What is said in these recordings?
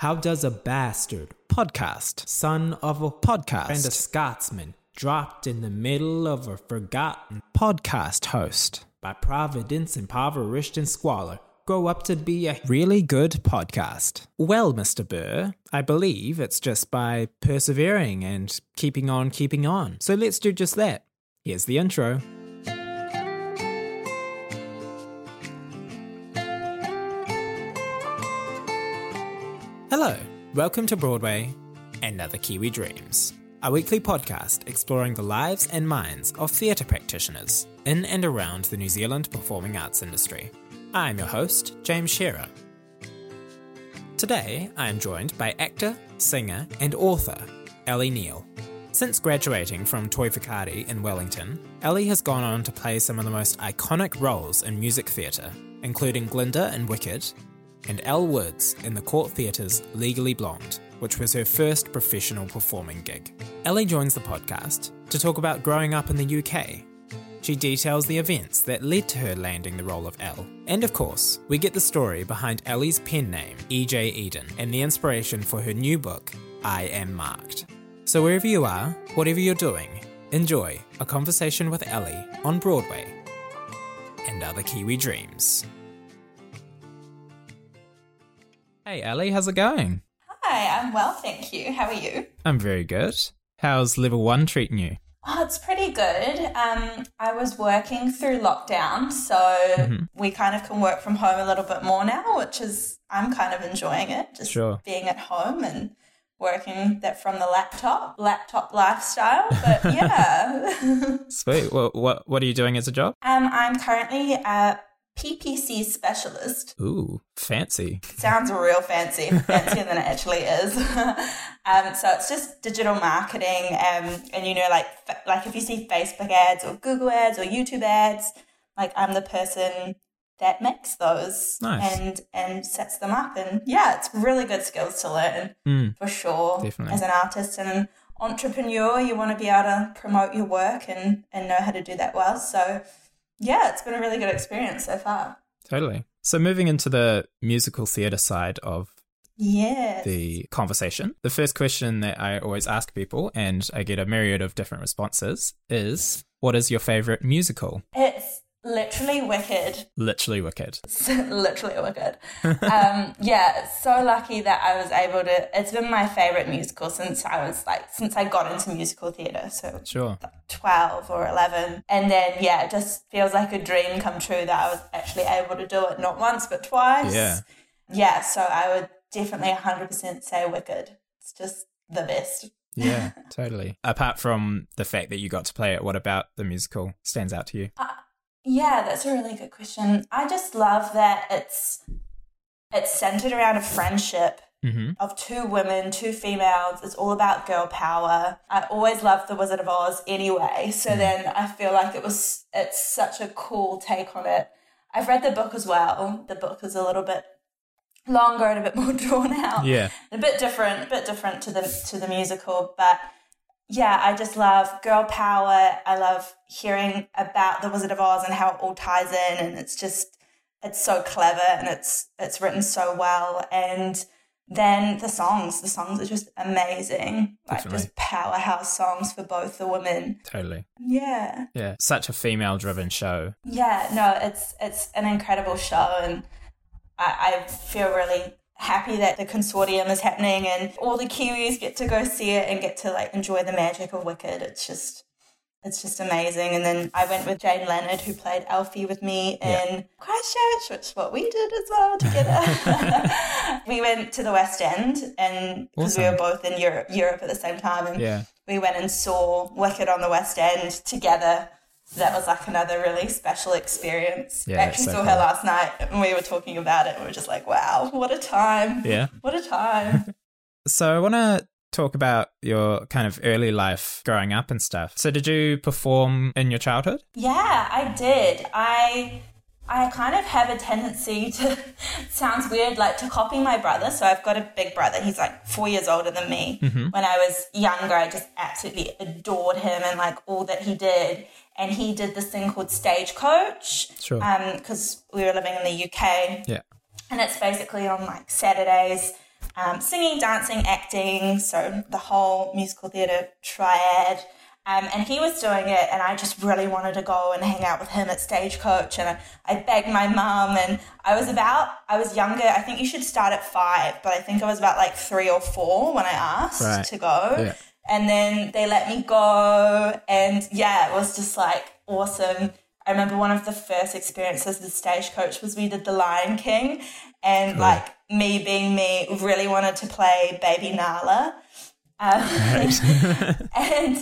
How does a bastard, podcast, son of a podcast, and a Scotsman dropped in the middle of a forgotten podcast host by Providence impoverished and squalor grow up to be a really good podcast? Well, Mr. Burr, I believe it's just by persevering and keeping on keeping on. So let's do just that. Here's the intro. Hello, welcome to Broadway and Other Kiwi Dreams, a weekly podcast exploring the lives and minds of theatre practitioners in and around the New Zealand performing arts industry. I'm your host, James Shearer. Today, I am joined by actor, singer and author, Ellie Neal. Since graduating from Toi Whakaari in Wellington, Ellie has gone on to play some of the most iconic roles in music theatre, including Glinda in Wicked and Elle Woods in the Court Theatre's Legally Blonde, which was her first professional performing gig. Ellie joins the podcast to talk about growing up in the UK. She details the events that led to her landing the role of Elle. And of course, we get the story behind Ellie's pen name, E.J. Eden, and the inspiration for her new book, I Am Marked. So wherever you are, whatever you're doing, enjoy a conversation with Ellie on Broadway and Other Kiwi Dreams. Hey Ellie, how's it going? Hi, I'm well, thank you. How are you? I'm very good. How's level one treating you? Oh, it's pretty good. I was working through lockdown, so we kind of can work from home a little bit more now, which is, I'm kind of enjoying it, just being at home and working that from the laptop lifestyle, but yeah. Sweet. Well, what are you doing as a job? I'm currently PPC specialist. Ooh, fancy. Sounds real fancy, fancier than it actually is. So it's just digital marketing and, you know, like if you see Facebook ads or Google ads or YouTube ads, like I'm the person that makes those. Nice. and sets them up. And yeah, it's really good skills to learn for sure. Definitely. As an artist and an entrepreneur, you want to be able to promote your work and know how to do that well. So yeah, it's been a really good experience so far. Totally. So moving into the musical theatre side of the conversation, the first question that I always ask people, and I get a myriad of different responses, is what is your favourite musical? It's literally Wicked. Literally Wicked. Yeah, it's so lucky that I was able to, it's been my favourite musical since I got into musical theatre, so like 12 or 11. And then, yeah, it just feels like a dream come true that I was actually able to do it not once but twice. Yeah, so I would definitely 100% say Wicked. It's just the best. Yeah, totally. Apart from the fact that you got to play it, what about the musical stands out to you? Yeah, that's a really good question. I just love that it's centered around a friendship of two women, two females. It's all about girl power. I always loved The Wizard of Oz anyway, so then I feel like it's such a cool take on it. I've read the book as well. The book is a little bit longer and a bit more drawn out. Yeah, a bit different to the musical, but. Yeah, I just love girl power. I love hearing about The Wizard of Oz and how it all ties in, and it's so clever and it's written so well. And then the songs are just amazing. Like just powerhouse songs for both the women. Totally. Yeah. Yeah, such a female-driven show. Yeah, no, it's an incredible show, and I feel really happy that the consortium is happening and all the Kiwis get to go see it and get to like enjoy the magic of Wicked. It's just amazing. And then I went with Jane Leonard, who played Alfie with me in Christchurch, which is what we did as well together. We went to the West End and because we were both in Europe at the same time, and we went and saw Wicked on the West End together. That was like another really special experience. Yeah, I actually saw her last night and we were talking about it and we were just like, wow, what a time. Yeah. What a time. So I want to talk about your kind of early life growing up and stuff. So did you perform in your childhood? Yeah, I did. I kind of have a tendency to, sounds weird, like to copy my brother. So I've got a big brother. He's like 4 years older than me. When I was younger, I just absolutely adored him and like all that he did. And he did this thing called Stagecoach because we were living in the UK. Yeah. And it's basically on like Saturdays singing, dancing, acting, so the whole musical theatre triad. And he was doing it, and I just really wanted to go and hang out with him at Stagecoach. And I begged my mum, and I was younger. I think you should start at 5, but I think I was about like 3 or 4 when I asked to go. Yeah. And then they let me go, and yeah, it was just like awesome. I remember one of the first experiences with Stagecoach was we did The Lion King, and like me being me, really wanted to play Baby Nala. And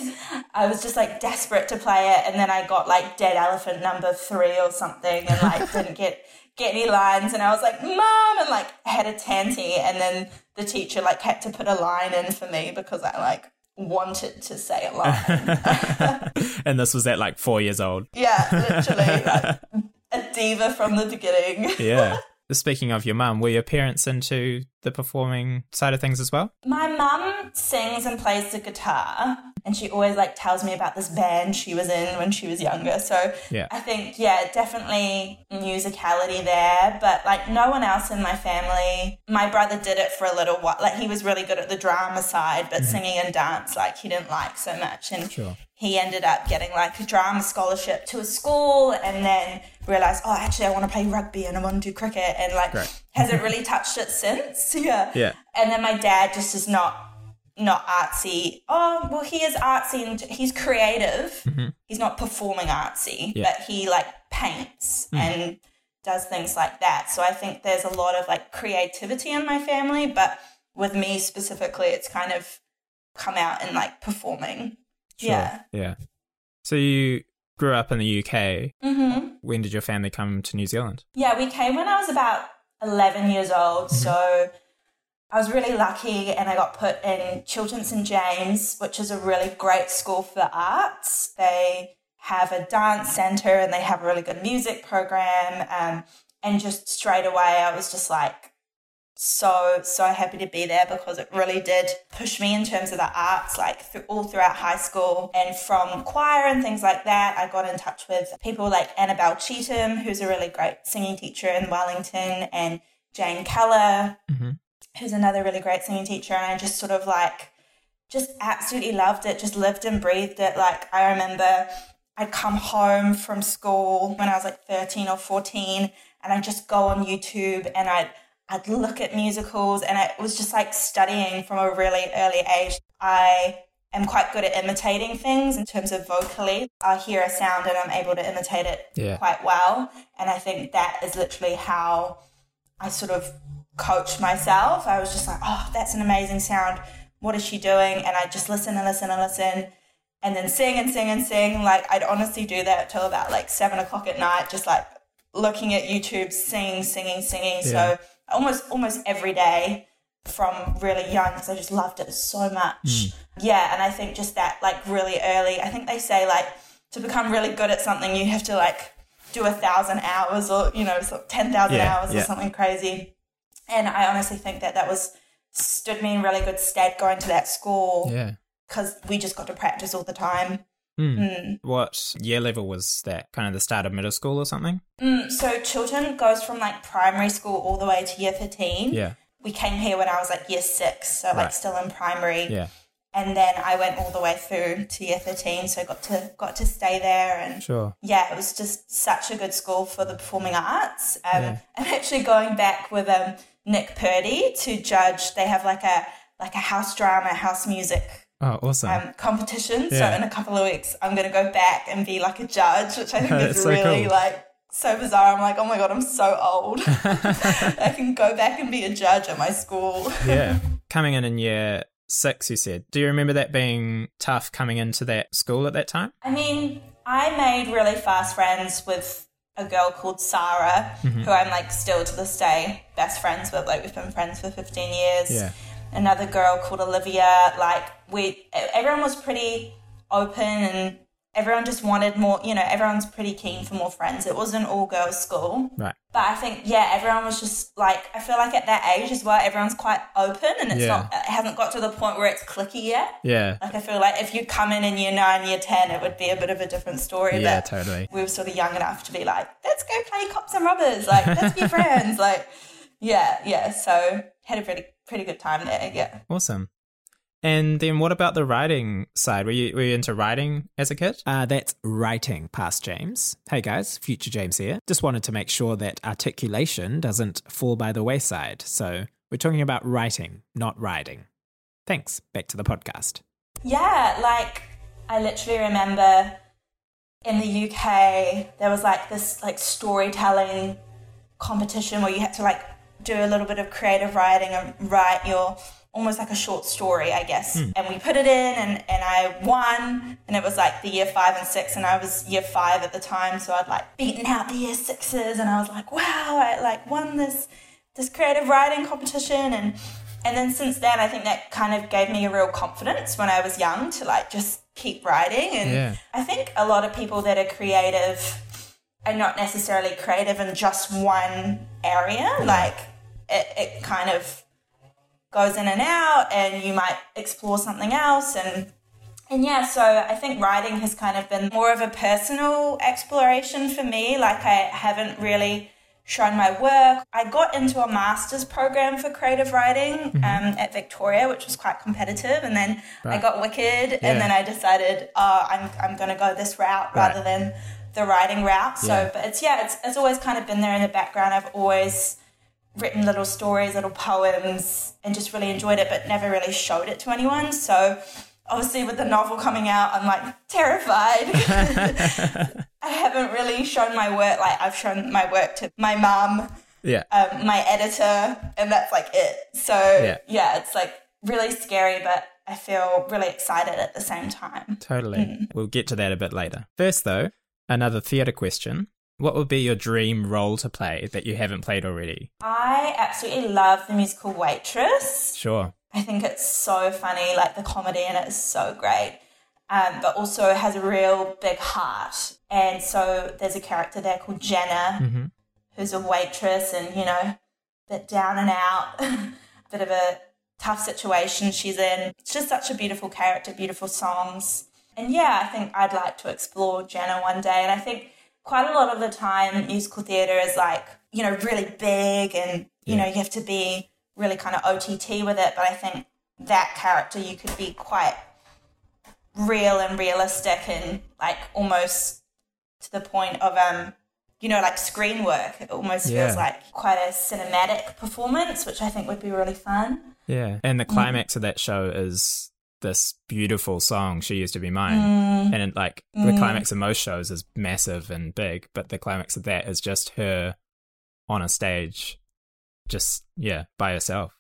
I was just like desperate to play it, and then I got like dead elephant number 3 or something, and like didn't get any lines, and I was like, Mom, and like had a tanty, and then the teacher like had to put a line in for me because I like wanted to say a line. And this was at like 4 years old. Yeah, literally like a diva from the beginning. Yeah. Speaking of your mum, were your parents into the performing side of things as well? My mum sings and plays the guitar, and she always like tells me about this band she was in when she was younger. So yeah. I think, yeah, definitely musicality there, but like no one else in my family. My brother did it for a little while. Like he was really good at the drama side, but singing and dance, like he didn't like so much. And he ended up getting like a drama scholarship to a school, and then realised, oh, actually I want to play rugby and I want to do cricket, and like hasn't really touched it since. Yeah. And then my dad just is not artsy. Oh, well, he is artsy and he's creative. Mm-hmm. He's not performing artsy, but he like paints and does things like that. So I think there's a lot of like creativity in my family, but with me specifically, it's kind of come out in like performing. Sure. Yeah. So you grew up in the UK. Mm-hmm. When did your family come to New Zealand? Yeah, we came when I was about 11 years old. Mm-hmm. So I was really lucky, and I got put in Chilton St. James, which is a really great school for arts. They have a dance centre and they have a really good music program. And just straight away, I was just like, so happy to be there, because it really did push me in terms of the arts, like all throughout high school. And from choir and things like that, I got in touch with people like Annabelle Cheatham, who's a really great singing teacher in Wellington, and Jane Keller, who's another really great singing teacher. And I just sort of like just absolutely loved it, just lived and breathed it. Like I remember I'd come home from school when I was like 13 or 14, and I'd just go on YouTube and I'd look at musicals, and it was just like studying from a really early age. I am quite good at imitating things in terms of vocally. I hear a sound and I'm able to imitate it quite well. And I think that is literally how I sort of coached myself. I was just like, oh, that's an amazing sound. What is she doing? And I just listen and listen and listen, and then sing and sing and sing. Like I'd honestly do that till about like 7:00 at night, just like looking at YouTube, singing. Yeah. So almost every day from really young, because I just loved it so much. Yeah, and I think just that like really early, I think they say like to become really good at something, you have to like do 1,000 hours or, you know, sort of 10,000 hours or something crazy. And I honestly think that stood me in really good stead going to that school, because we just got to practice all the time. What year level was that? Kind of the start of middle school or something? So Chilton goes from like primary school all the way to year 15. Yeah. We came here when I was like year 6, so like still in primary. Yeah. And then I went all the way through to year 13, so got to stay there. And yeah, it was just such a good school for the performing arts. I'm actually going back with Nick Purdy to judge. They have like a house drama, house music. Oh, awesome. Competition. Yeah. So in a couple of weeks, I'm going to go back and be like a judge, which I think is so really cool. Like so bizarre. I'm like, oh my God, I'm so old. I can go back and be a judge at my school. Yeah. Coming in year 6, you said. Do you remember that being tough coming into that school at that time? I mean, I made really fast friends with a girl called Sarah, who I'm like still to this day best friends with. Like we've been friends for 15 years. Yeah. Another girl called Olivia, like everyone was pretty open, and everyone just wanted more, you know, everyone's pretty keen for more friends. It was an all-girls school. Right. But I think, yeah, everyone was just like, I feel like at that age as well, everyone's quite open, and it's not, it hasn't got to the point where it's cliquey yet. Yeah. Like I feel like if you come in year 9, year 10, it would be a bit of a different story. Yeah, but totally. We were sort of young enough to be like, let's go play cops and robbers. Like, let's be friends. Like, yeah. So had a pretty pretty good time there. Yeah. Awesome. And then what about the writing side? Were you into writing as a kid? That's writing, past James. Hey guys, future James here. Just wanted to make sure that articulation doesn't fall by the wayside. So we're talking about writing, not riding. Thanks. Back to the podcast. Yeah, like I literally remember in the UK, there was like this like storytelling competition where you had to like do a little bit of creative writing and write your almost like a short story, I guess. Mm. And we put it in and I won, and it was like the year 5 and 6, and I was year 5 at the time, so I'd like beaten out the year 6s, and I was like, wow, I like won this creative writing competition. And then since then, I think that kind of gave me a real confidence when I was young to like just keep writing. And yeah. I think a lot of people that are creative are not necessarily creative in just one area. Like it kind of goes in and out, and you might explore something else, and yeah, so I think writing has kind of been more of a personal exploration for me. Like I haven't really shown my work. I got into a master's program for creative writing at Victoria, which was quite competitive, and then I got Wicked, and then I decided, I'm going to go this route rather than the writing route. So, but it's always kind of been there in the background. I've always written little stories, little poems, and just really enjoyed it, but never really showed it to anyone. So obviously with the novel coming out, I'm like terrified. I haven't really shown my work. Like I've shown my work to my mum, my editor, and that's like it. So yeah, it's like really scary, but I feel really excited at the same time. Totally. We'll get to that a bit later. First though, another theatre question. What would be your dream role to play that you haven't played already? I absolutely love the musical Waitress. Sure. I think it's so funny, like the comedy in it is so great, but also has a real big heart. And so there's a character there called Jenna, who's a waitress and, you know, a bit down and out, a bit of a tough situation she's in. It's just such a beautiful character, beautiful songs. And yeah, I think I'd like to explore Jenna one day. And I think quite a lot of the time musical theatre is like, you know, really big and, you know, you have to be really kind of OTT with it. But I think that character, you could be quite real and realistic and like almost to the point of, you know, like screen work. It almost feels like quite a cinematic performance, which I think would be really fun. Yeah. And the climax of that show is this beautiful song, She Used to Be Mine, and like the climax of most shows is massive and big, but the climax of that is just her on a stage, just by herself.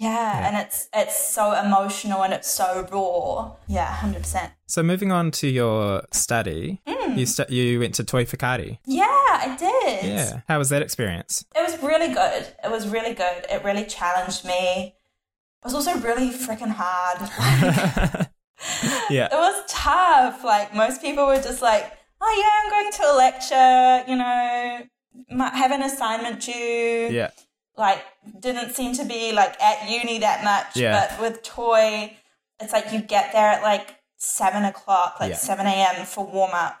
And it's so emotional and it's so raw. 100%. So moving on to your study, you went to Toi Whakaari. I did. How was that experience? It was really good. It really challenged me. It was also really freaking hard. It was tough. Like most people were just like, oh yeah, I'm going to a lecture, you know, might have an assignment due. Yeah. Like didn't seem to be like at uni that much. Yeah. But with Toi, it's like you get there at like 7 o'clock, like 7 a.m. for warm up.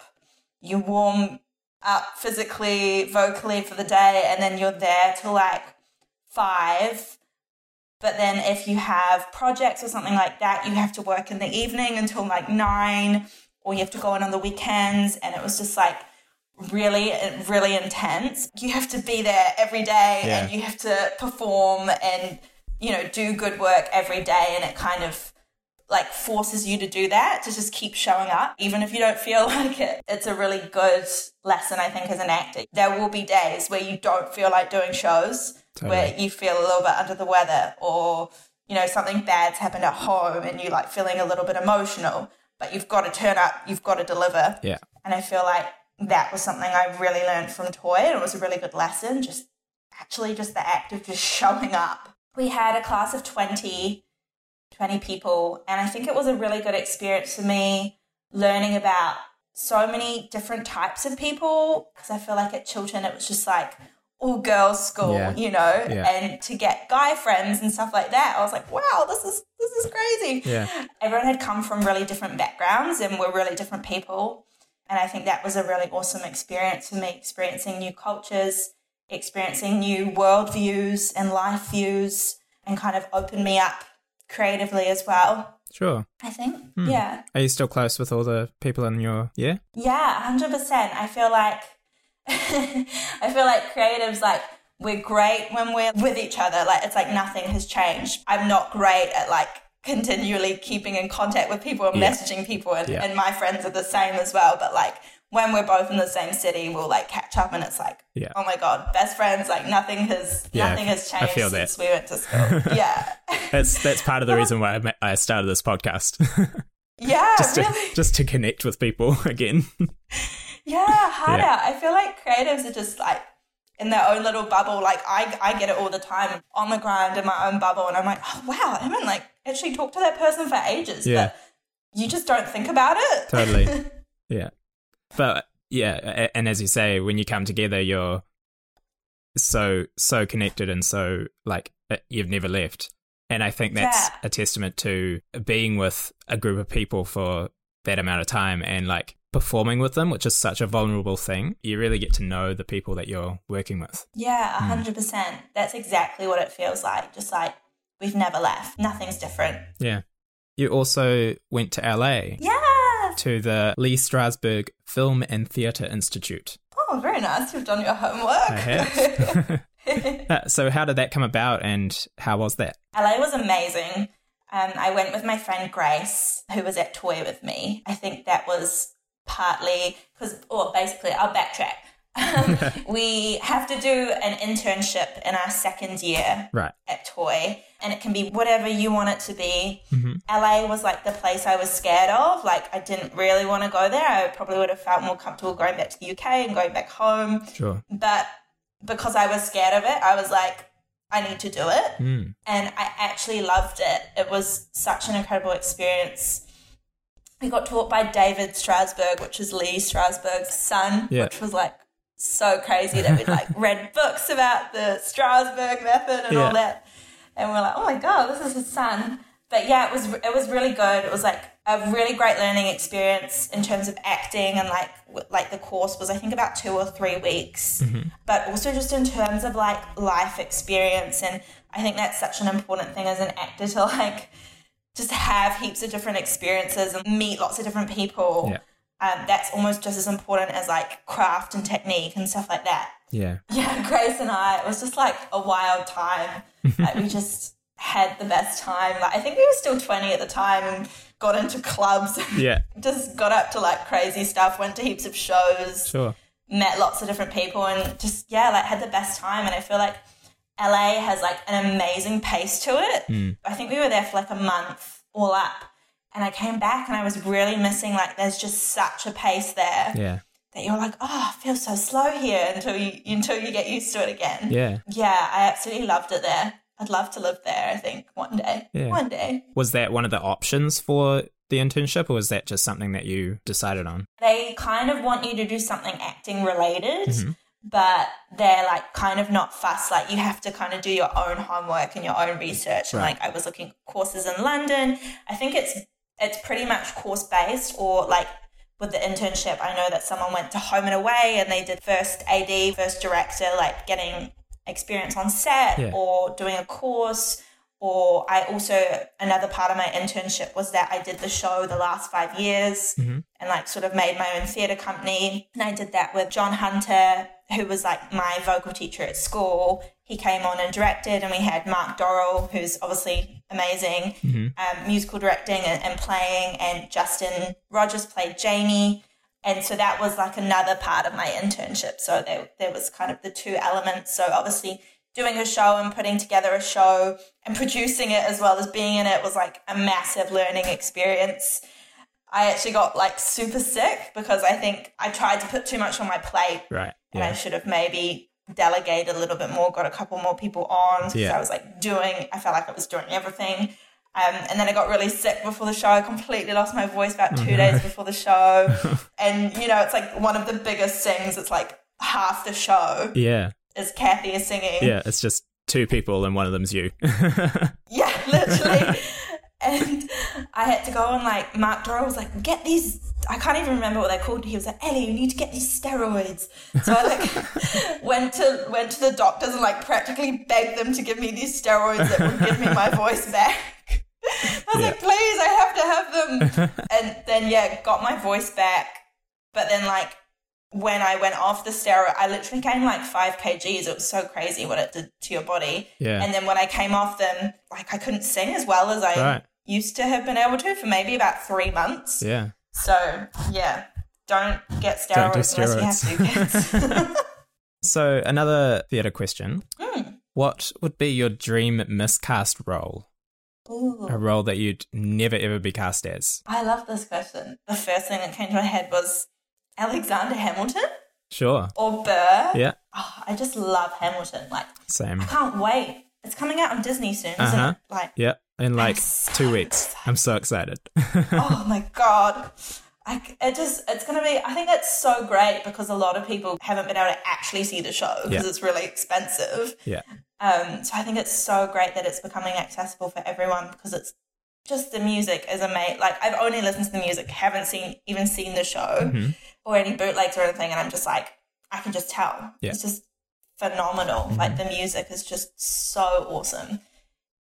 You warm up physically, vocally for the day, and then you're there till like 5. But then if you have projects or something like that, you have to work in the evening until like 9, or you have to go in on the weekends. And it was just like really, really intense. You have to be there every day and you have to perform and, you know, do good work every day. And it kind of like forces you to do that, to just keep showing up, even if you don't feel like it. It's a really good lesson, I think, as an actor. There will be days where you don't feel like doing shows. Totally. Where you feel a little bit under the weather, or, you know, something bad's happened at home and you're like feeling a little bit emotional, but you've got to turn up, you've got to deliver. Yeah. And I feel like that was something I really learned from Toi, and it was a really good lesson, just actually just the act of just showing up. We had a class of 20 people, and I think it was a really good experience for me learning about so many different types of people, because I feel like at Chilton it was just like all-girls school, you know, and to get guy friends and stuff like that, I was like, wow, this is crazy. Yeah. Everyone had come from really different backgrounds and were really different people, and I think that was a really awesome experience for me, experiencing new cultures, experiencing new world views and life views. and kind of opened me up creatively as well. Sure. I think, yeah. Are you still close with all the people in your year? Yeah, 100%. I feel like creatives, like, we're great when we're with each other. Like, it's like nothing has changed. I'm not great at, like, continually keeping in contact with people and messaging people, and my friends are the same as well. But, like, when we're both in the same city, we'll, like, catch up, and it's like, oh my God, best friends, like, nothing has changed. I feel that. Since we went to school. Yeah. That's part of the reason why I started this podcast. Yeah, just to connect with people again. Yeah, harder. Yeah. I feel like creatives are just, like, in their own little bubble. Like, I get it all the time, on the grind, in my own bubble, and I'm like, oh, wow, I haven't, like, actually talked to that person for ages. Yeah. But you just don't think about it. Totally. Yeah. But yeah, and as you say, when you come together, you're so connected and so, like, you've never left. And I think that's a testament to being with a group of people for that amount of time and, like, performing with them, which is such a vulnerable thing. You really get to know the people that you're working with. Yeah, 100%. That's exactly what it feels like. Just like, we've never left. Nothing's different. Yeah. You also went to LA. Yeah. To the Lee Strasberg Film and Theatre Institute. Oh, very nice. You've done your homework. I have. So how did that come about, and how was that? LA was amazing. I went with my friend Grace, who was at Toi with me. I think that was partly because, basically, I'll backtrack. We have to do an internship in our second year at Toi, and it can be whatever you want it to be. Mm-hmm. LA was, like, the place I was scared of. Like, I didn't really want to go there. I probably would have felt more comfortable going back to the UK and going back home. Sure. But because I was scared of it, I was like, I need to do it. Mm. And I actually loved it. It was such an incredible experience. We got taught by David Strasberg, which is Lee Strasberg's son, which was, like, so crazy that we'd, like, read books about the Strasberg method and all that, and we're like, oh my God, this is his son. But yeah, it was really good. It was, like, a really great learning experience in terms of acting, and like the course was, I think, about 2 or 3 weeks, but also just in terms of, like, life experience. And I think that's such an important thing as an actor, to, like, just have heaps of different experiences and meet lots of different people. Yeah. That's almost just as important as, like, craft and technique and stuff like that. Yeah. Yeah, Grace and I, it was just, like, a wild time. Like, we just had the best time. Like, I think we were still 20 at the time and got into clubs. Yeah. Just got up to, like, crazy stuff, went to heaps of shows. Sure. Met lots of different people and just, like, had the best time. And I feel like LA has, like, an amazing pace to it. Mm. I think we were there for, like, a month all up. And I came back and I was really missing, like, there's just such a pace there that you're like, oh, I feel so slow here until you get used to it again. Yeah. Yeah, I absolutely loved it there. I'd love to live there, I think, one day. Yeah. One day. Was that one of the options for the internship, or was that just something that you decided on? They kind of want you to do something acting related, but they're, like, kind of not fussed. Like, you have to kind of do your own homework and your own research. And, like, I was looking at courses in London. I think it's pretty much course-based, or, like, with the internship, I know that someone went to Home and Away and they did first AD, first director, like, getting experience on set or doing a course. Or I also, another part of my internship was that I did the show The Last 5 Years and, like, sort of made my own theatre company. And I did that with John Hunter, who was, like, my vocal teacher at school. He came on and directed, and we had Mark Dorrell, who's obviously amazing, musical directing and playing, and Justin Rogers played Jamie. And so that was, like, another part of my internship. So there was kind of the two elements. So obviously doing a show and putting together a show and producing it as well as being in it was, like, a massive learning experience. I actually got, like, super sick because I think I tried to put too much on my plate. Right. Yeah. And I should have maybe delegated a little bit more, got a couple more people on because I was, like, I felt like I was doing everything. And then I got really sick before the show. I completely lost my voice about 2 days before the show. And, you know, it's, like, one of the biggest things. It's, like, half the show. Yeah. Is Kathy is singing. Yeah, it's just two people and one of them's you. Yeah, literally. And I had to go, and, like, Mark Dorrell was like, get these I can't even remember what they're called. He was like, Ellie, you need to get these steroids. So I like went to the doctors and like practically begged them to give me these steroids that would give me my voice back. I was like, please, I have to have them. And then, got my voice back. But then like when I went off the steroid, I literally gained like 5 kgs. It was so crazy what it did to your body. Yeah. And then when I came off them, like I couldn't sing as well as I used to have been able to for maybe about 3 months. Yeah. So, don't get steroids, unless you have to. Kids. So another theatre question. What would be your dream miscast role? Ooh. A role that you'd never, ever be cast as? I love this question. The first thing that came to my head was Alexander Hamilton. Sure. Or Burr. Yeah. Oh, I just love Hamilton. Like, same. I can't wait. It's coming out on Disney soon, isn't it? Like, in like so 2 weeks. Excited. I'm so excited. Oh my God. It's going to be, I think that's so great because a lot of people haven't been able to actually see the show because it's really expensive. Yeah. So I think it's so great that it's becoming accessible for everyone because it's just the music is amazing. Like I've only listened to the music, haven't even seen the show or any bootlegs or anything. And I'm just like, I can just tell. Yeah. It's just phenomenal. Mm-hmm. Like the music is just so awesome.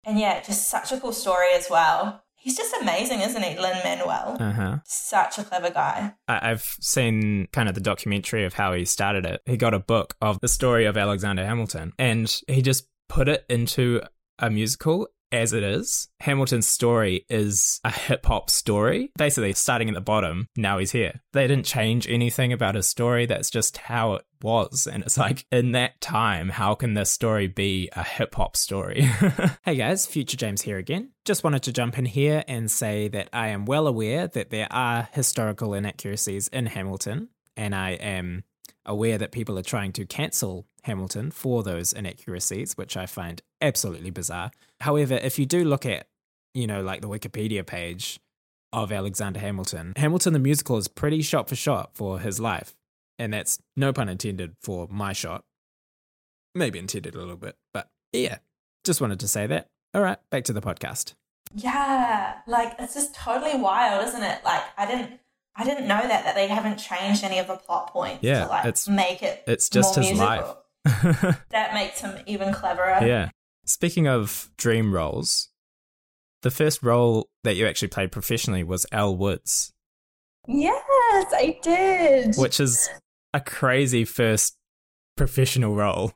And just such a cool story as well. He's just amazing, isn't he, Lin-Manuel? Uh-huh. Such a clever guy. I've seen kind of the documentary of how he started it. He got a book of the story of Alexander Hamilton, and he just put it into a musical as it is. Hamilton's story is a hip-hop story. Basically, starting at the bottom, now he's here. They didn't change anything about his story. That's just how it was. And it's like, in that time, how can this story be a hip-hop story? Hey guys, Future James here again. Just wanted to jump in here and say that I am well aware that there are historical inaccuracies in Hamilton, and I am aware that people are trying to cancel Hamilton for those inaccuracies, which I find absolutely bizarre. However, if you do look at, like the Wikipedia page of Alexander Hamilton, Hamilton the musical is pretty shot for shot for his life. And that's no pun intended for my shot. Maybe intended a little bit, but just wanted to say that. All right, back to the podcast. Yeah, like it's just totally wild, isn't it? Like I didn't know that they haven't changed any of the plot points to make it. It's just more his musical. Life. That makes him even cleverer. Yeah. Speaking of dream roles, the first role that you actually played professionally was Elle Woods. Yes, I did. Which is a crazy first professional role.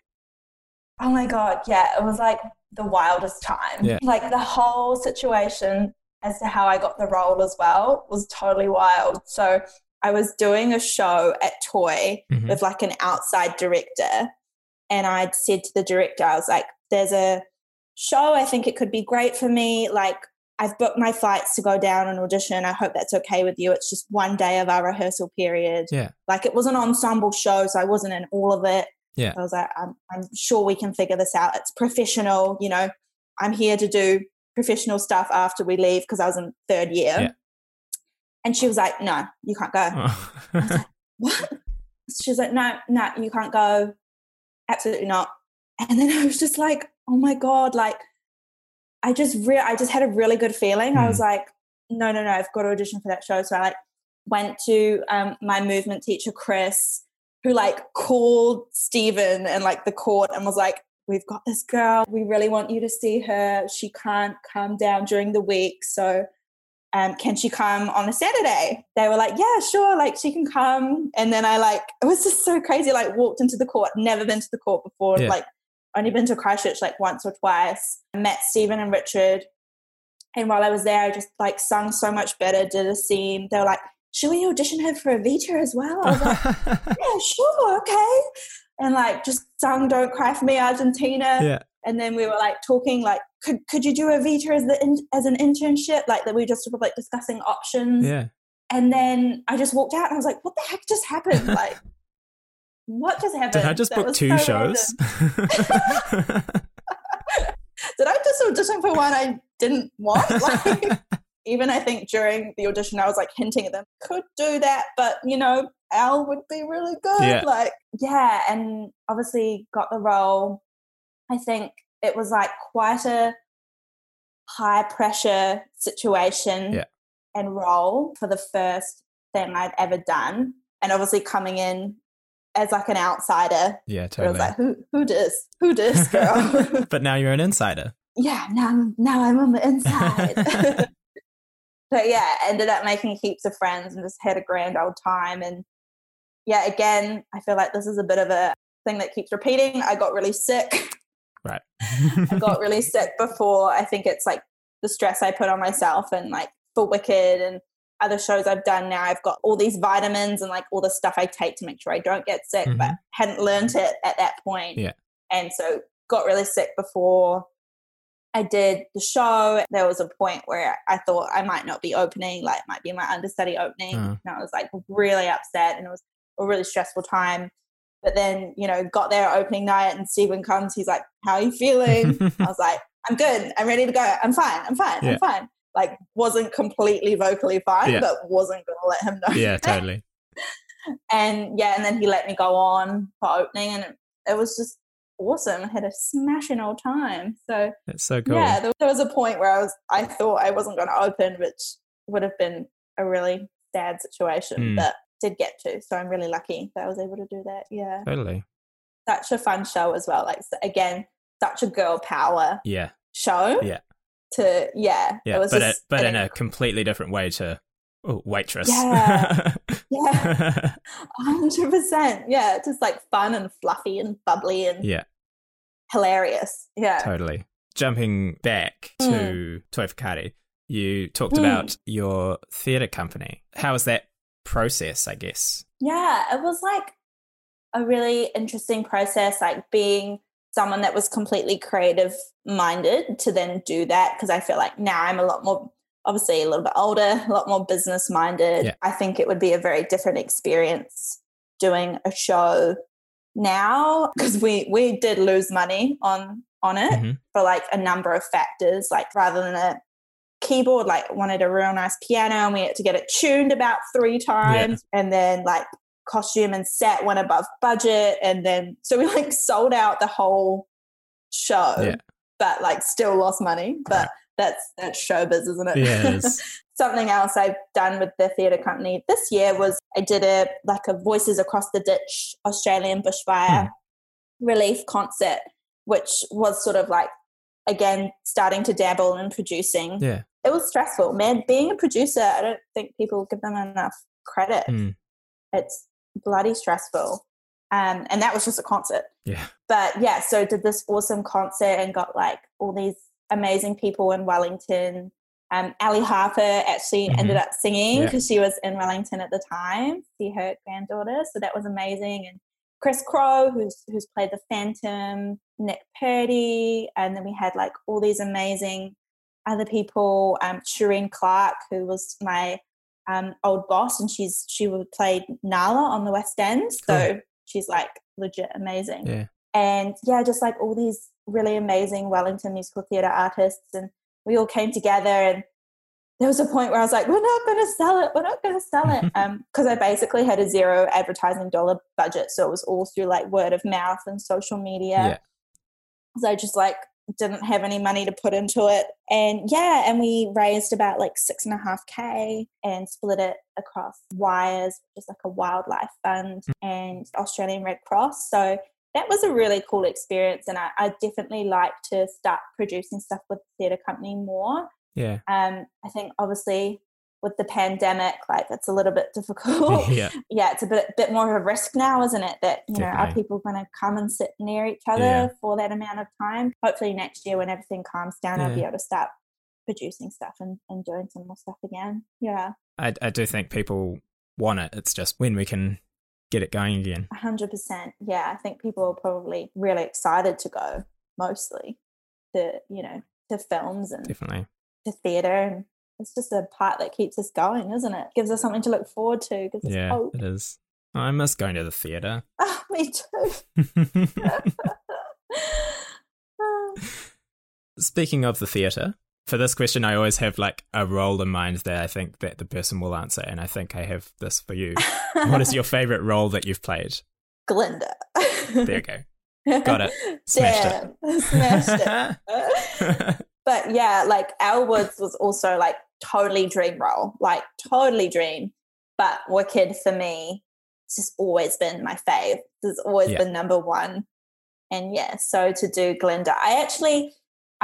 Oh my God, it was like the wildest time. Yeah. Like the whole situation as to how I got the role as well was totally wild. So I was doing a show at Toi with like an outside director, and I'd said to the director, I was like, there's a show, I think it could be great for me, like I've booked my flights to go down and audition. I hope that's okay with you. It's just one day of our rehearsal period. Yeah. Like it was an ensemble show, so I wasn't in all of it. Yeah. I was like, I'm sure we can figure this out. It's professional, I'm here to do professional stuff after we leave because I was in third year. Yeah. And she was like, no, you can't go. Oh. I was like, what? She was like, no, you can't go. Absolutely not. And then I was just like, oh my God, like, I just had a really good feeling. I was like, no, I've got to audition for that show. So I went to my movement teacher, Chris, who called Stephen and the court and was like, we've got this girl. We really want you to see her. She can't come down during the week. So can she come on a Saturday? They were like, yeah, sure. She can come. And then I it was just so crazy. Walked into the court, never been to the court before. Yeah. Only been to Christchurch once or twice. I met Stephen and Richard, and while I was there I just sung so much better, did a scene. They were like, should we audition her for Evita as well? I was like, yeah, sure, okay. And just sung Don't Cry For Me Argentina. Yeah. And then we were talking could you do Evita as an internship? That we were just sort of discussing options. Yeah. And then I just walked out and I was like, what the heck just happened? What just happened? Did I just book two shows? Did I just audition for one I didn't want? Even I think during the audition, I was hinting at them, could do that, but Elle would be really good. Yeah. And obviously got the role. I think it was quite a high pressure situation and role for the first thing I'd ever done. And obviously coming in as like an outsider. Yeah, totally. I was like, who dis, girl? But now you're an insider. Yeah, now I'm on the inside. But yeah, ended up making heaps of friends and just had a grand old time. And yeah, again, I feel like this is a bit of a thing that keeps repeating. I got really sick. Right. I got really sick before. I think it's like the stress I put on myself, and like for Wicked and other shows I've done now, I've got all these vitamins and like all the stuff I take to make sure I don't get sick, mm-hmm. but hadn't learnt it at that point. Yeah. And so got really sick before I did the show. There was a point where I thought I might not be opening, like might be my understudy opening. Uh-huh. And I was like really upset, and it was a really stressful time. But then, you know, got there opening night and Stephen comes, he's like, how are you feeling? I was like, I'm good. I'm ready to go. I'm fine. Yeah. I'm fine. Like wasn't completely vocally fine, yeah. but wasn't going to let him know. Yeah, totally. And yeah, and then he let me go on for opening, and it was just awesome. I had a smashing old time. So that's so cool. Yeah, there was a point where I thought I wasn't going to open, which would have been a really sad situation, but did get to. So I'm really lucky that I was able to do that. Yeah, totally. Such a fun show as well. Like again, such a girl power. Yeah. Show. Yeah. To yeah. It was but in a completely different way to Waitress. Yeah. Yeah. 100%. Yeah, just like fun and fluffy and bubbly and hilarious. Yeah. Totally. Jumping back to Toi Whakaari, you talked about your theatre company. How was that process, I guess? Yeah, it was like a really interesting process, like being someone that was completely creative minded to then do that, because I feel like now I'm a lot more, obviously a little bit older, a lot more business minded. Yeah. I think it would be a very different experience doing a show now, because we did lose money on it for like a number of factors. Like rather than a keyboard, like wanted a real nice piano, and we had to get it tuned about 3 times, and then like costume and set went above budget, and then so we like sold out the whole show, but like still lost money. But that's showbiz, isn't it? Yeah, it is. Something else I've done with the theatre company this year was I did a Voices Across the Ditch Australian bushfire relief concert, which was sort of like again starting to dabble in producing. Yeah, it was stressful, man. Being a producer, I don't think people give them enough credit. It's bloody stressful. And that was just a concert. Yeah. But yeah, so did this awesome concert and got like all these amazing people in Wellington. Ali Harper actually ended up singing because she was in Wellington at the time, see her granddaughter. So that was amazing. And Chris Crow, who's played the Phantom, Nick Purdy, and then we had like all these amazing other people. Shireen Clark, who was my old boss, and she would play Nala on the West End, so she's like legit amazing. Yeah. And yeah, just like all these really amazing Wellington musical theatre artists, and we all came together, and there was a point where I was like, we're not going to sell it because I basically had a zero advertising dollar budget, so it was all through like word of mouth and social media, so I just like didn't have any money to put into it. And yeah, and we raised about like 6.5K and split it across WIRES, which is like a wildlife fund, and Australian Red Cross. So that was a really cool experience, and I definitely like to start producing stuff with the theatre company more. Yeah. I think obviously with the pandemic, like it's a little bit difficult. Yeah, it's a bit more of a risk now, isn't it? That, you know, are people going to come and sit near each other for that amount of time? Hopefully next year when everything calms down, I'll be able to start producing stuff and doing some more stuff again. Yeah. I do think people want it. It's just when we can get it going again. 100%. Yeah, I think people are probably really excited to go mostly to, you know, to films and definitely to theatre, and it's just a part that keeps us going, isn't it? Gives us something to look forward to. Gives us hope. It is. I miss going to the theatre. Oh, me too. Speaking of the theatre, for this question, I always have like a role in mind that I think that the person will answer, and I think I have this for you. What is your favourite role that you've played? Glinda. There you go. Got it. Smashed it. But yeah, like Elle Woods was also like totally dream role, like totally dream. But Wicked for me, it's just always been my fave. It's always been number one. And yeah, so to do Glinda, I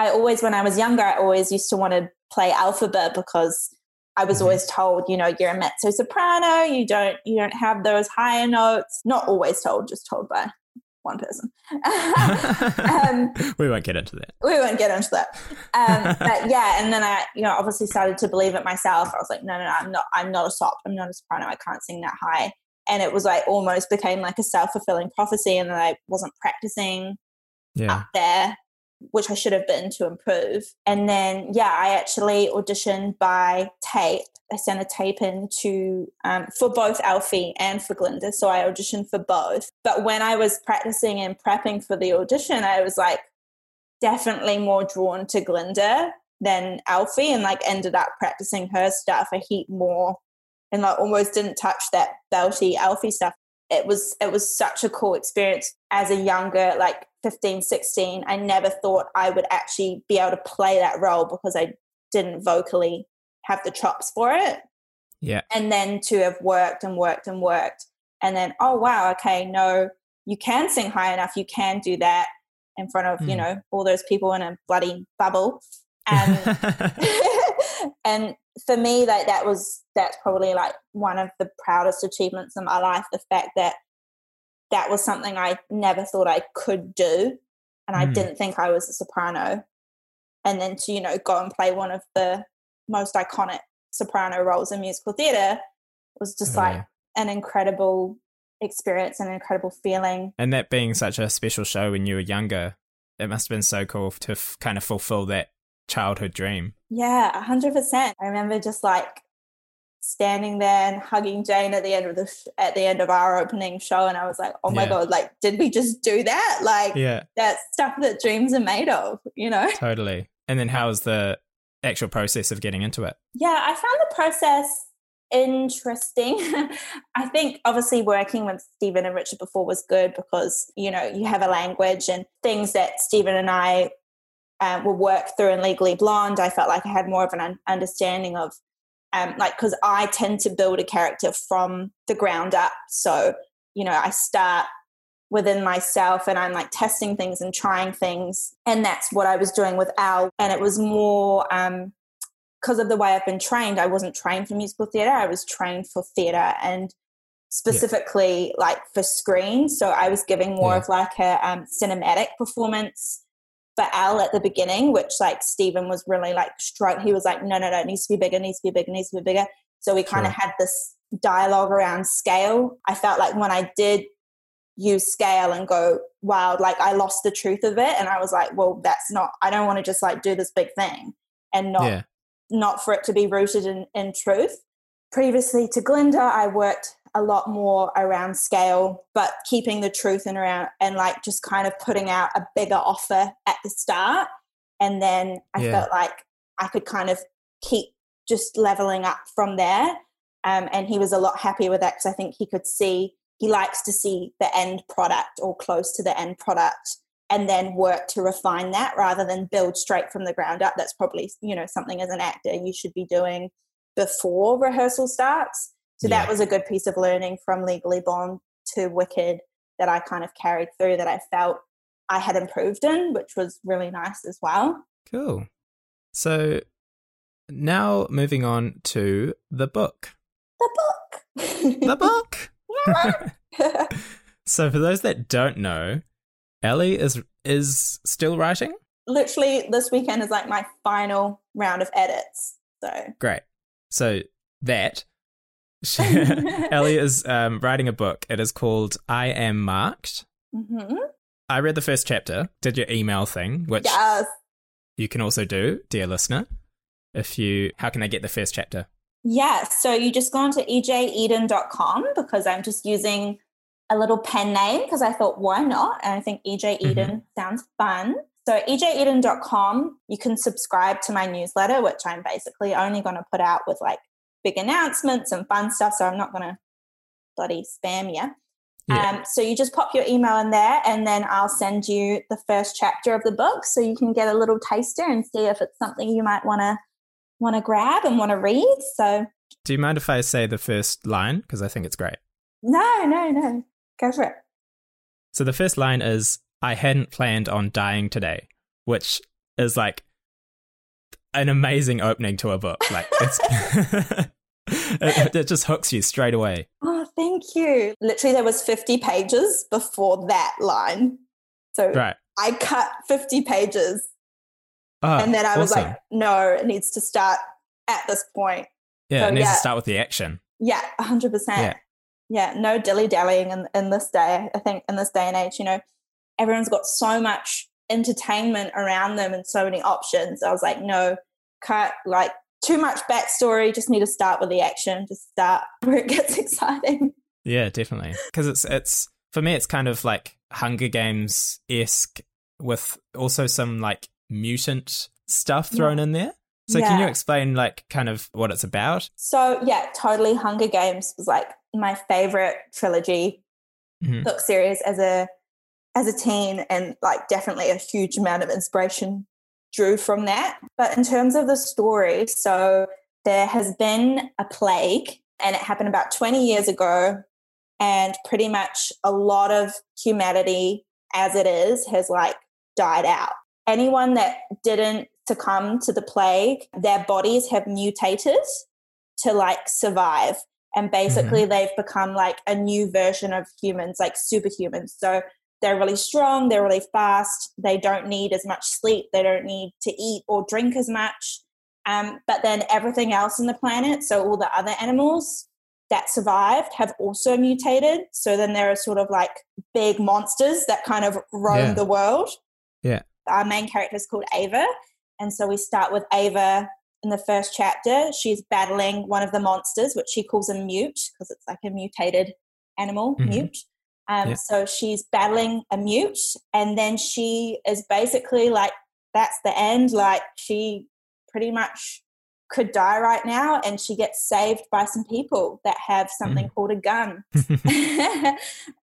always, when I was younger, I always used to want to play Elphaba because I was always told, you know, you're a mezzo soprano, you don't have those higher notes. Not always told, just told by one person. We won't get into that. But yeah, and then I, you know, obviously started to believe it myself. I was like, no, I'm not a sop. I'm not a soprano. I can't sing that high. And it was like almost became like a self-fulfilling prophecy, and then I wasn't practicing up there, which I should have been to improve. And then, yeah, I actually auditioned by tape. I sent a tape in for both Alfie and for Glinda. So I auditioned for both. But when I was practicing and prepping for the audition, I was like definitely more drawn to Glinda than Alfie, and like ended up practicing her stuff a heap more, and like almost didn't touch that belty Alfie stuff. It was such a cool experience as a younger, like 15, 16. I never thought I would actually be able to play that role because I didn't vocally have the chops for it. Yeah. And then to have worked and then, oh, wow, okay, no, you can sing high enough. You can do that in front of, you know, all those people in a bloody bubble. And for me, like that's probably like one of the proudest achievements in my life, the fact that that was something I never thought I could do, and I didn't think I was a soprano. And then to, you know, go and play one of the most iconic soprano roles in musical theatre was just an incredible experience and an incredible feeling. And that being such a special show when you were younger, it must have been so cool to kind of fulfill that childhood dream. Yeah, 100%. I remember just like standing there and hugging Jane at the end of our opening show, and I was like, oh my God, like did we just do that? Like that's stuff that dreams are made of, you know? Totally. And then how was the actual process of getting into it? Yeah, I found the process interesting. I think obviously working with Stephen and Richard before was good because, you know, you have a language and things that Stephen and I will work through in Legally Blonde. I felt like I had more of an understanding of because I tend to build a character from the ground up. So, you know, I start within myself and I'm like testing things and trying things. And that's what I was doing with Al. And it was more because of the way I've been trained. I wasn't trained for musical theatre. I was trained for theatre and specifically like for screen. So I was giving more of like a cinematic performance for Al at the beginning, which like Stephen was really like struggling. He was like, no, it needs to be bigger, needs to be bigger. So we kind of had this dialogue around scale. I felt like when I did use scale and go wild, like I lost the truth of it. And I was like, well, I don't want to just like do this big thing and not for it to be rooted in truth. Previously to Glinda, I worked a lot more around scale, but keeping the truth in around and like just kind of putting out a bigger offer at the start. And then I felt like I could kind of keep just leveling up from there. And he was a lot happier with that because I think he likes to see the end product or close to the end product and then work to refine that rather than build straight from the ground up. That's probably, you know, something as an actor you should be doing before rehearsal starts. So that was a good piece of learning from Legally Blonde to Wicked that I kind of carried through, that I felt I had improved in, which was really nice as well. Cool. So now moving on to the book. The book. So for those that don't know, Ellie is still writing? Literally this weekend is like my final round of edits. So great. So that... Ellie is writing a book. It is called I Am Marked. Mm-hmm. I read the first chapter, did your email thing, which you can also do, dear listener. How can I get the first chapter? Yeah, so you just go onto ejeden.com because I'm just using a little pen name because I thought, why not? And I think EJ Eden sounds fun. So ejeden.com, you can subscribe to my newsletter, which I'm basically only going to put out with like big announcements and fun stuff, so I'm not going to bloody spam you. Yeah. So you just pop your email in there and then I'll send you the first chapter of the book so you can get a little taster and see if it's something you might want to grab and want to read. So Do you mind if I say the first line? Because I think it's great. No. Go for it. So the first line is, I hadn't planned on dying today, which is like an amazing opening to a book. Like it's... It just hooks you straight away. Oh, thank you. Literally, there was 50 pages before that line. So right. I cut 50 pages. Oh, and then I was like, no, it needs to start at this point. Yeah, so, it needs to start with the action. Yeah, 100%. Yeah, no dilly-dallying in this day. I think in this day and age, you know, everyone's got so much entertainment around them and so many options. I was like, no, cut, like, too much backstory, just need to start with the action, just start where it gets exciting. Yeah, definitely. Because it's for me, it's kind of like Hunger Games-esque with also some like mutant stuff thrown in there. So can you explain like kind of what it's about? So yeah, totally. Hunger Games was like my favourite trilogy book series as a teen, and like definitely a huge amount of inspiration drew from that. But in terms of the story, so there has been a plague, and it happened about 20 years ago, and pretty much a lot of humanity as it is has like died out. Anyone that didn't succumb to the plague, their bodies have mutated to like survive, and basically they've become like a new version of humans, like superhumans. So they're really strong, they're really fast, they don't need as much sleep, they don't need to eat or drink as much. But then everything else on the planet, so all the other animals that survived have also mutated. So then there are sort of like big monsters that kind of roam the world. Yeah. Our main character is called Ava. And so we start with Ava in the first chapter. She's battling one of the monsters, which she calls a mute, because it's like a mutated animal, mute. So she's battling a mute, and then she is basically like, that's the end. Like, she pretty much could die right now, and she gets saved by some people that have something called a gun.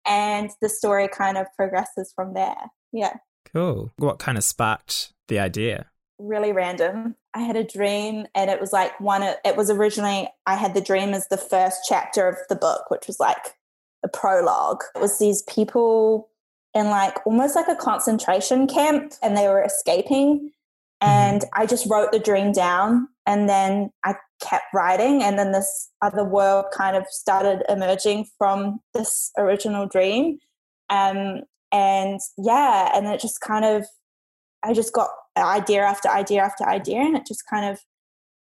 And the story kind of progresses from there. Yeah. Cool. What kind of sparked the idea? Really random. I had a dream, and it was like it was originally, I had the dream as the first chapter of the book, which was like the prologue. It was these people in like almost like a concentration camp, and they were escaping, and I just wrote the dream down, and then I kept writing, and then this other world kind of started emerging from this original dream. And it just kind of, I just got idea after idea after idea, and it just kind of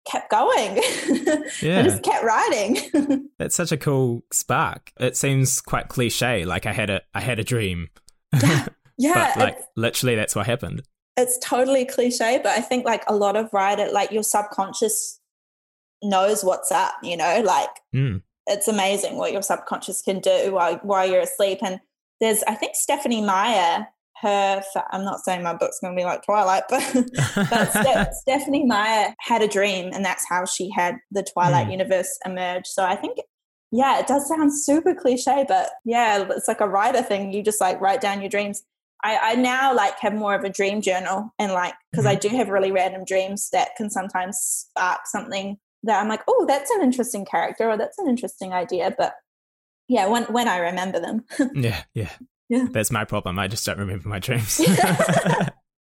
kept going. Yeah. I just kept writing. That's such a cool spark. It seems quite cliche, like I had a dream. Yeah. But like literally that's what happened. It's totally cliche, but I think like a lot of writer, like your subconscious knows what's up, you know, like it's amazing what your subconscious can do while you're asleep. And there's, I think, Stephanie Meyer, I'm not saying my book's going to be like Twilight, but Stephanie Meyer had a dream, and that's how she had the Twilight universe emerge. So I think, yeah, it does sound super cliche, but yeah, it's like a writer thing. You just like write down your dreams. I now like have more of a dream journal, and like, because I do have really random dreams that can sometimes spark something that I'm like, oh, that's an interesting character, or that's an interesting idea. But yeah, when I remember them. Yeah. Yeah. That's my problem. I just don't remember my dreams.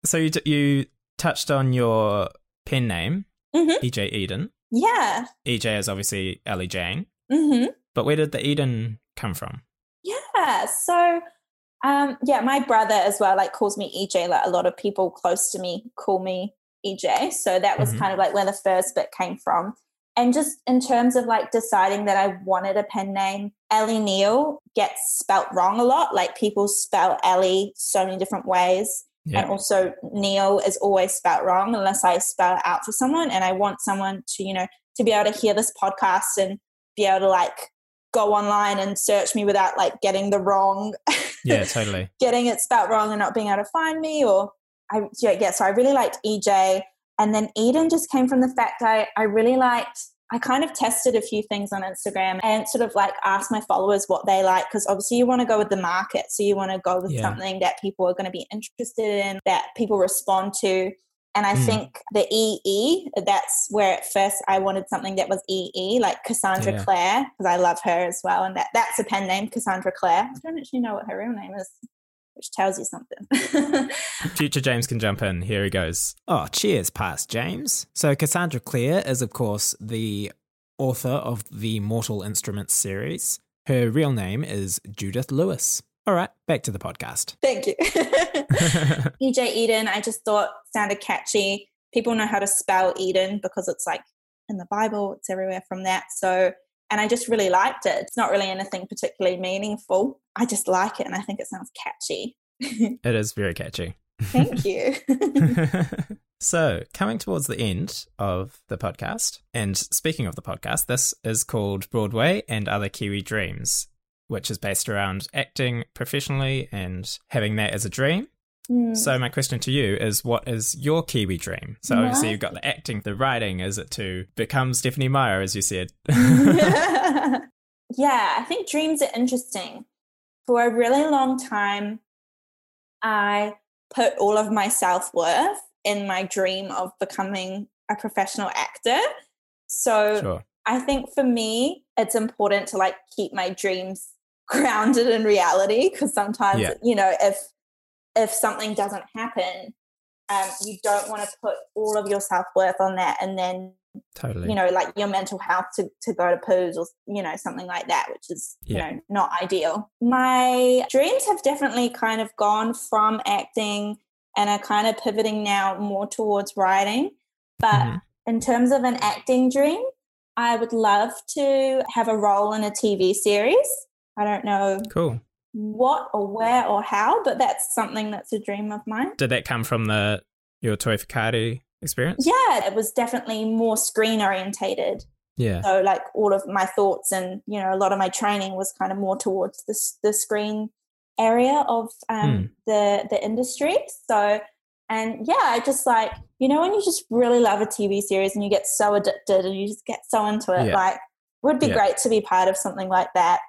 So you touched on your pen name, E.J. Eden. Yeah. E.J. is obviously Ellie Jane. But where did the Eden come from? Yeah. So, my brother as well, like, calls me E.J. Like, a lot of people close to me call me E.J. So that was kind of like where the first bit came from. And just in terms of like deciding that I wanted a pen name, Ellie Neal gets spelt wrong a lot. Like, people spell Ellie so many different ways. Yeah. And also Neal is always spelt wrong unless I spell it out for someone. And I want someone to, you know, to be able to hear this podcast and be able to like go online and search me without like getting the wrong. Yeah, totally. Getting it spelt wrong and not being able to find me. So I really liked EJ. And then Eden just came from the fact I really liked, I kind of tested a few things on Instagram and sort of like asked my followers what they like, because obviously you want to go with the market. So you want to go with something that people are going to be interested in, that people respond to. And I think the EE, that's where at first I wanted something that was EE, like Cassandra Clare, because I love her as well. And that's a pen name, Cassandra Clare. I don't actually know what her real name is, which tells you something. Future James can jump in. Here he goes. Oh, cheers, past James. So Cassandra Clare is, of course, the author of the Mortal Instruments series. Her real name is Judith Lewis. All right, back to the podcast. Thank you. E.J. Eden, I just thought sounded catchy. People know how to spell Eden because it's like in the Bible, it's everywhere from that. So, and I just really liked it. It's not really anything particularly meaningful. I just like it and I think it sounds catchy. It is very catchy. Thank you. So, coming towards the end of the podcast, and speaking of the podcast, this is called Broadway and Other Kiwi Dreams, which is based around acting professionally and having that as a dream. Mm. So my question to you is, what is your Kiwi dream? So obviously you've got the acting, the writing. Is it to become Stephanie Meyer, as you said? Yeah, I think dreams are interesting. For a really long time, I put all of my self-worth in my dream of becoming a professional actor. So I think for me, it's important to like keep my dreams grounded in reality, because sometimes, you know, if something doesn't happen, you don't want to put all of your self-worth on that and then, you know, like your mental health to go to poos or, you know, something like that, which is, you know, not ideal. My dreams have definitely kind of gone from acting and are kind of pivoting now more towards writing. But in terms of an acting dream, I would love to have a role in a TV series. I don't know what or where or how, but that's something that's a dream of mine. Did that come from your Toi Whakaari experience? Yeah, it was definitely more screen orientated. Yeah. So like all of my thoughts and, you know, a lot of my training was kind of more towards the screen area of the industry. So, and yeah, I just like, you know, when you just really love a TV series and you get so addicted and you just get so into it, like it would be great to be part of something like that.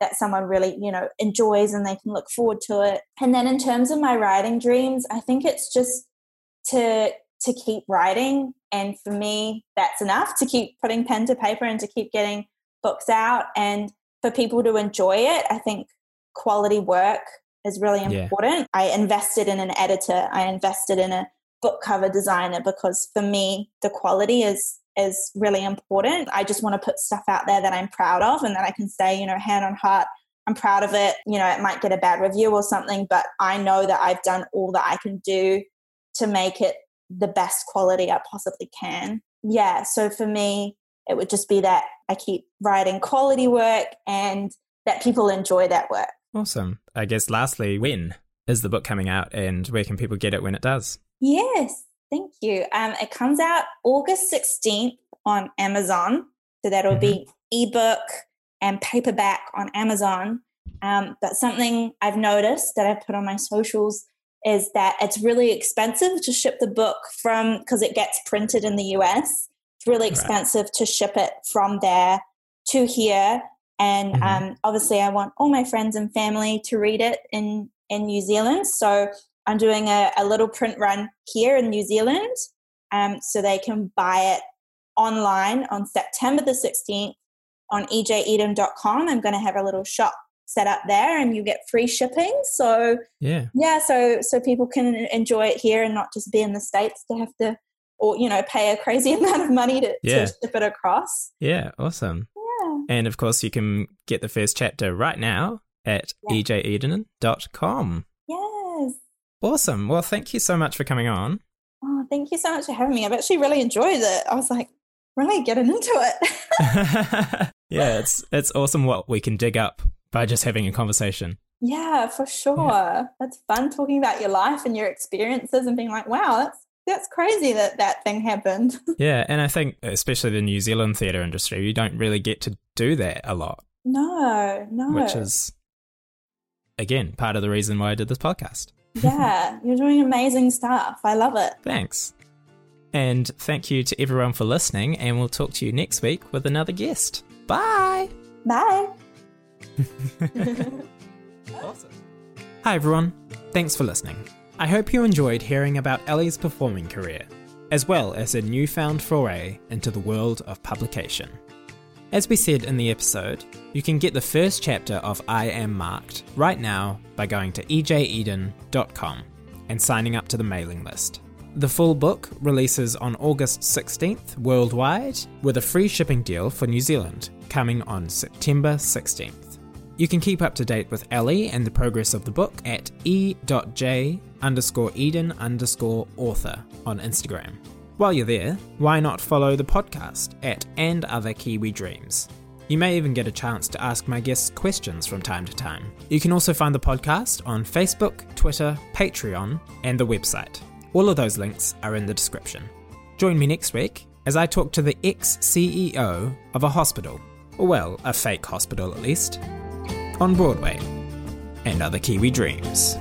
That someone really, you know, enjoys and they can look forward to it. And then in terms of my writing dreams, I think it's just to keep writing. And for me, that's enough, to keep putting pen to paper and to keep getting books out and for people to enjoy it. I think quality work is really important. I invested in an editor. I invested in a book cover designer because for me, the quality is really important. I just want to put stuff out there that I'm proud of and that I can say, you know, hand on heart, I'm proud of it. You know, it might get a bad review or something, but I know that I've done all that I can do to make it the best quality I possibly can. Yeah. So for me, it would just be that I keep writing quality work and that people enjoy that work. Awesome. I guess lastly, when is the book coming out and where can people get it when it does? Yes, thank you. It comes out August 16th on Amazon. So that'll be ebook and paperback on Amazon. But something I've noticed that I've put on my socials is that it's really expensive to ship the book from, because it gets printed in the US. It's really expensive to ship it from there to here. And obviously I want all my friends and family to read it in New Zealand. So I'm doing a little print run here in New Zealand so they can buy it online on September the 16th on ejeden.com. I'm going to have a little shop set up there and you get free shipping. So so people can enjoy it here and not just be in the States to have to, or, you know, pay a crazy amount of money to ship it across. Yeah, awesome. And, of course, you can get the first chapter right now at ejeden.com. Yes. Awesome. Well, thank you so much for coming on. Oh, thank you so much for having me. I've actually really enjoyed it. I was like, really getting into it. Yeah, it's awesome what we can dig up by just having a conversation. Yeah, for sure. Yeah. That's fun talking about your life and your experiences and being like, wow, that's crazy that thing happened. Yeah, and I think especially the New Zealand theatre industry, you don't really get to do that a lot. No. Which is, again, part of the reason why I did this podcast. Yeah, you're doing amazing stuff. I love it. Thanks. And thank you to everyone for listening, and we'll talk to you next week with another guest. Bye. Bye. Awesome. Hi, everyone. Thanks for listening. I hope you enjoyed hearing about Ellie's performing career, as well as her newfound foray into the world of publication. As we said in the episode, you can get the first chapter of I Am Marked right now by going to ejeden.com and signing up to the mailing list. The full book releases on August 16th worldwide, with a free shipping deal for New Zealand coming on September 16th. You can keep up to date with Ellie and the progress of the book at e.j_eden_author on Instagram. While you're there, why not follow the podcast at And Other Kiwi Dreams? You may even get a chance to ask my guests questions from time to time. You can also find the podcast on Facebook, Twitter, Patreon, and the website. All of those links are in the description. Join me next week as I talk to the ex-CEO of a hospital, or well, a fake hospital at least, on Broadway and Other Kiwi Dreams.